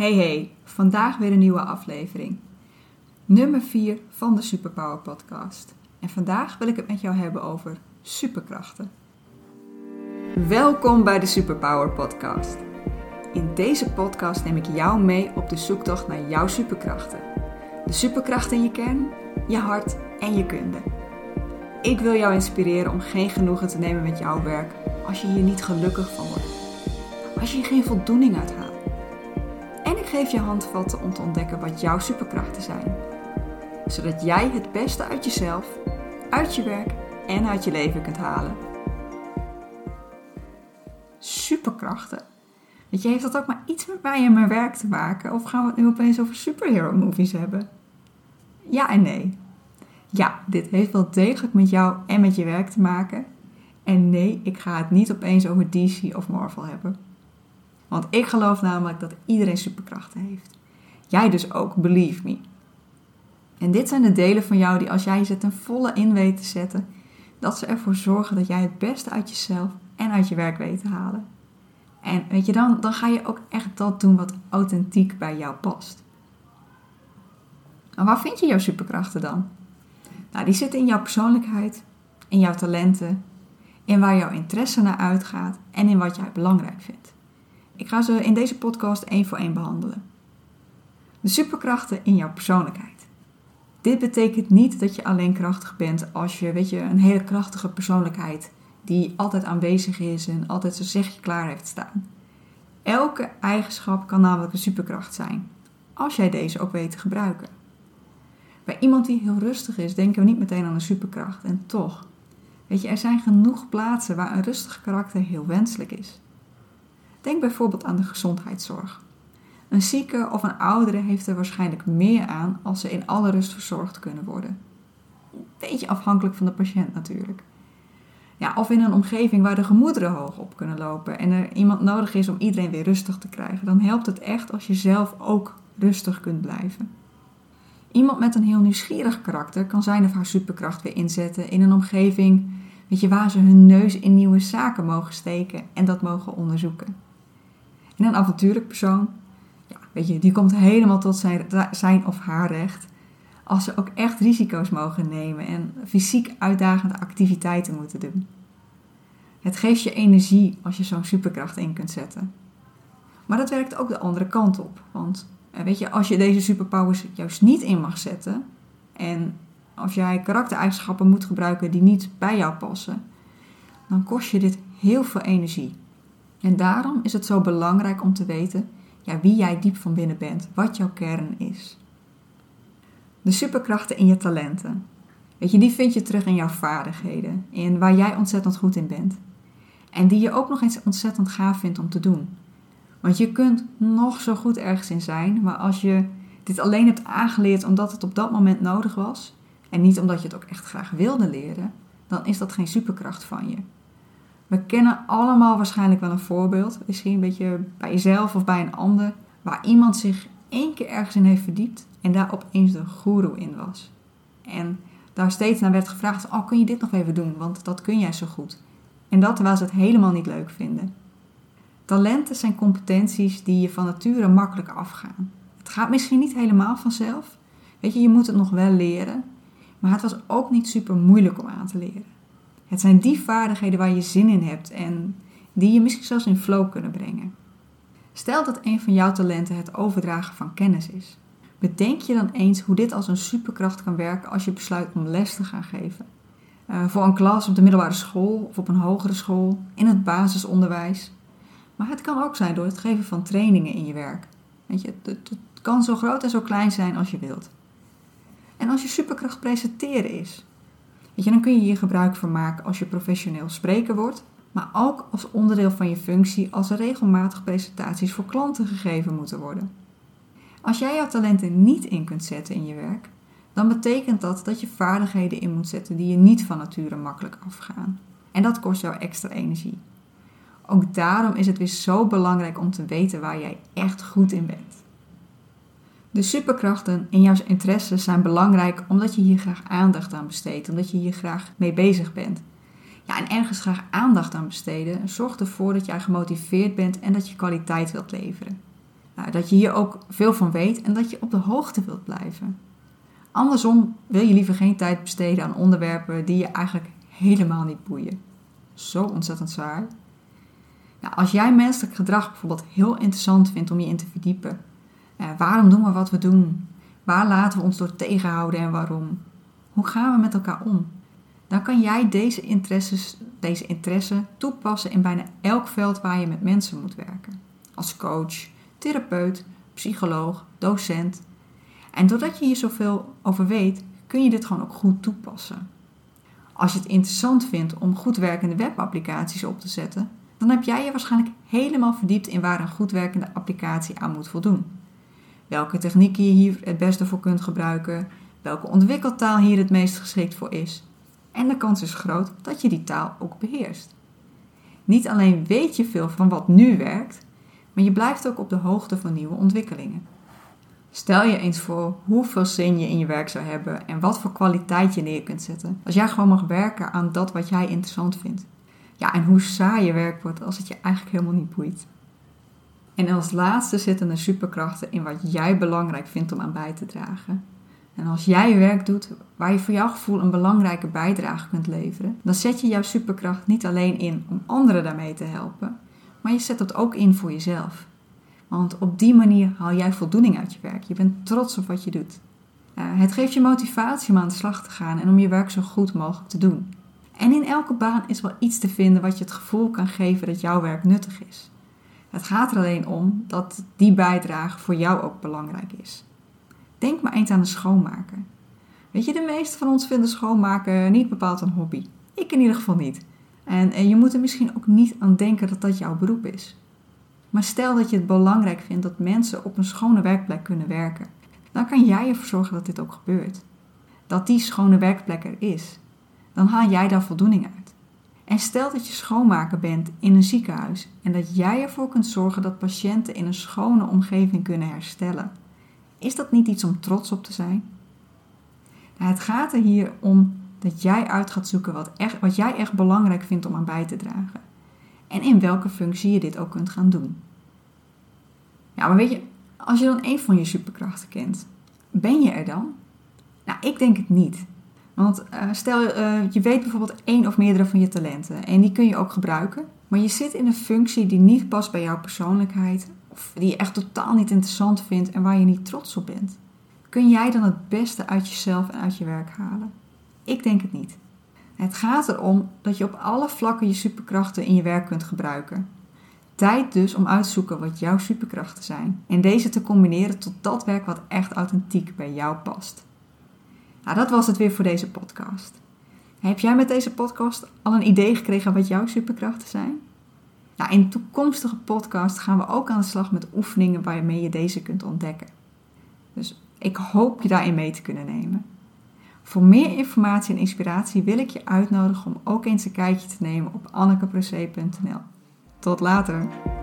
Hey, vandaag weer een nieuwe aflevering. Nummer 4 van de Superpower Podcast. En vandaag wil ik het met jou hebben over superkrachten. Welkom bij de Superpower Podcast. In deze podcast neem ik jou mee op de zoektocht naar jouw superkrachten. De superkracht in je kern, je hart en je kunde. Ik wil jou inspireren om geen genoegen te nemen met jouw werk als je hier niet gelukkig van wordt. Als je hier geen voldoening uit haalt. En ik geef je handvatten om te ontdekken wat jouw superkrachten zijn. Zodat jij het beste uit jezelf, uit je werk en uit je leven kunt halen. Superkrachten. Weet je, heeft dat ook maar iets met mij en mijn werk te maken? Of gaan we het nu opeens over superhero movies hebben? Ja en nee. Ja, dit heeft wel degelijk met jou en met je werk te maken. En nee, ik ga het niet opeens over DC of Marvel hebben. Want ik geloof namelijk dat iedereen superkrachten heeft. Jij dus ook, believe me. En dit zijn de delen van jou die als jij ze ten volle in weet te zetten, dat ze ervoor zorgen dat jij het beste uit jezelf en uit je werk weet te halen. En weet je, dan ga je ook echt dat doen wat authentiek bij jou past. En waar vind je jouw superkrachten dan? Nou, die zitten in jouw persoonlijkheid, in jouw talenten, in waar jouw interesse naar uitgaat en in wat jij belangrijk vindt. Ik ga ze in deze podcast 1 voor 1 behandelen. De superkrachten in jouw persoonlijkheid. Dit betekent niet dat je alleen krachtig bent als je, een hele krachtige persoonlijkheid die altijd aanwezig is en altijd zijn zegje klaar heeft staan. Elke eigenschap kan namelijk een superkracht zijn, als jij deze ook weet te gebruiken. Bij iemand die heel rustig is, denken we niet meteen aan een superkracht. En toch, er zijn genoeg plaatsen waar een rustig karakter heel wenselijk is. Denk bijvoorbeeld aan de gezondheidszorg. Een zieke of een oudere heeft er waarschijnlijk meer aan als ze in alle rust verzorgd kunnen worden. Een beetje afhankelijk van de patiënt natuurlijk. Ja, of in een omgeving waar de gemoederen hoog op kunnen lopen en er iemand nodig is om iedereen weer rustig te krijgen. Dan helpt het echt als je zelf ook rustig kunt blijven. Iemand met een heel nieuwsgierig karakter kan zijn of haar superkracht weer inzetten in een omgeving waar ze hun neus in nieuwe zaken mogen steken en dat mogen onderzoeken. En een avontuurlijk persoon, die komt helemaal tot zijn of haar recht als ze ook echt risico's mogen nemen en fysiek uitdagende activiteiten moeten doen. Het geeft je energie als je zo'n superkracht in kunt zetten. Maar dat werkt ook de andere kant op, want als je deze superpowers juist niet in mag zetten en als jij karaktereigenschappen moet gebruiken die niet bij jou passen, dan kost je dit heel veel energie. En daarom is het zo belangrijk om te weten wie jij diep van binnen bent, wat jouw kern is. De superkrachten in je talenten. Die vind je terug in jouw vaardigheden, in waar jij ontzettend goed in bent. En die je ook nog eens ontzettend gaaf vindt om te doen. Want je kunt nog zo goed ergens in zijn, maar als je dit alleen hebt aangeleerd omdat het op dat moment nodig was, en niet omdat je het ook echt graag wilde leren, dan is dat geen superkracht van je. We kennen allemaal waarschijnlijk wel een voorbeeld, misschien een beetje bij jezelf of bij een ander, waar iemand zich 1 keer ergens in heeft verdiept en daar opeens de goeroe in was. En daar steeds naar werd gevraagd, kun je dit nog even doen, want dat kun jij zo goed. En dat terwijl ze het helemaal niet leuk vinden. Talenten zijn competenties die je van nature makkelijk afgaan. Het gaat misschien niet helemaal vanzelf, je moet het nog wel leren. Maar het was ook niet super moeilijk om aan te leren. Het zijn die vaardigheden waar je zin in hebt en die je misschien zelfs in flow kunnen brengen. Stel dat een van jouw talenten het overdragen van kennis is. Bedenk je dan eens hoe dit als een superkracht kan werken als je besluit om les te gaan geven. Voor een klas op de middelbare school of op een hogere school, in het basisonderwijs. Maar het kan ook zijn door het geven van trainingen in je werk. Het kan zo groot en zo klein zijn als je wilt. En als je superkracht presenteren is, dan kun je hier gebruik van maken als je professioneel spreker wordt, maar ook als onderdeel van je functie als er regelmatig presentaties voor klanten gegeven moeten worden. Als jij jouw talenten niet in kunt zetten in je werk, dan betekent dat dat je vaardigheden in moet zetten die je niet van nature makkelijk afgaan. En dat kost jou extra energie. Ook daarom is het weer zo belangrijk om te weten waar jij echt goed in bent. De superkrachten en jouw interesses zijn belangrijk omdat je hier graag aandacht aan besteedt, omdat je hier graag mee bezig bent. En ergens graag aandacht aan besteden zorgt ervoor dat jij gemotiveerd bent en dat je kwaliteit wilt leveren. Dat je hier ook veel van weet en dat je op de hoogte wilt blijven. Andersom wil je liever geen tijd besteden aan onderwerpen die je eigenlijk helemaal niet boeien. Zo ontzettend zwaar. Nou, als jij menselijk gedrag bijvoorbeeld heel interessant vindt om je in te verdiepen. Waarom doen we wat we doen? Waar laten we ons door tegenhouden en waarom? Hoe gaan we met elkaar om? Dan kan jij deze interesse toepassen in bijna elk veld waar je met mensen moet werken. Als coach, therapeut, psycholoog, docent. En doordat je hier zoveel over weet, kun je dit gewoon ook goed toepassen. Als je het interessant vindt om goed werkende webapplicaties op te zetten, dan heb jij je waarschijnlijk helemaal verdiept in waar een goed werkende applicatie aan moet voldoen. Welke technieken je hier het beste voor kunt gebruiken, welke ontwikkeltaal hier het meest geschikt voor is. En de kans is groot dat je die taal ook beheerst. Niet alleen weet je veel van wat nu werkt, maar je blijft ook op de hoogte van nieuwe ontwikkelingen. Stel je eens voor hoeveel zin je in je werk zou hebben en wat voor kwaliteit je neer kunt zetten als jij gewoon mag werken aan dat wat jij interessant vindt. Ja, en hoe saai je werk wordt als het je eigenlijk helemaal niet boeit. En als laatste zitten er superkrachten in wat jij belangrijk vindt om aan bij te dragen. En als jij werk doet waar je voor jouw gevoel een belangrijke bijdrage kunt leveren, dan zet je jouw superkracht niet alleen in om anderen daarmee te helpen, maar je zet dat ook in voor jezelf. Want op die manier haal jij voldoening uit je werk. Je bent trots op wat je doet. Het geeft je motivatie om aan de slag te gaan en om je werk zo goed mogelijk te doen. En in elke baan is wel iets te vinden wat je het gevoel kan geven dat jouw werk nuttig is. Het gaat er alleen om dat die bijdrage voor jou ook belangrijk is. Denk maar eens aan een schoonmaker. Weet je, de meesten van ons vinden schoonmaken niet bepaald een hobby. Ik in ieder geval niet. En je moet er misschien ook niet aan denken dat dat jouw beroep is. Maar stel dat je het belangrijk vindt dat mensen op een schone werkplek kunnen werken. Dan kan jij ervoor zorgen dat dit ook gebeurt. Dat die schone werkplek er is. Dan haal jij daar voldoening uit. En stel dat je schoonmaker bent in een ziekenhuis en dat jij ervoor kunt zorgen dat patiënten in een schone omgeving kunnen herstellen. Is dat niet iets om trots op te zijn? Nou, het gaat er hier om dat jij uit gaat zoeken wat jij echt belangrijk vindt om aan bij te dragen. En in welke functie je dit ook kunt gaan doen. Ja, maar weet je, als je dan één van je superkrachten kent, ben je er dan? Nou, ik denk het niet. Want je weet bijvoorbeeld één of meerdere van je talenten en die kun je ook gebruiken. Maar je zit in een functie die niet past bij jouw persoonlijkheid of die je echt totaal niet interessant vindt en waar je niet trots op bent. Kun jij dan het beste uit jezelf en uit je werk halen? Ik denk het niet. Het gaat erom dat je op alle vlakken je superkrachten in je werk kunt gebruiken. Tijd dus om uit te zoeken wat jouw superkrachten zijn en deze te combineren tot dat werk wat echt authentiek bij jou past. Nou, dat was het weer voor deze podcast. Heb jij met deze podcast al een idee gekregen wat jouw superkrachten zijn? Nou, in de toekomstige podcast gaan we ook aan de slag met oefeningen waarmee je deze kunt ontdekken. Dus ik hoop je daarin mee te kunnen nemen. Voor meer informatie en inspiratie wil ik je uitnodigen om ook eens een kijkje te nemen op annekeproce.nl. Tot later!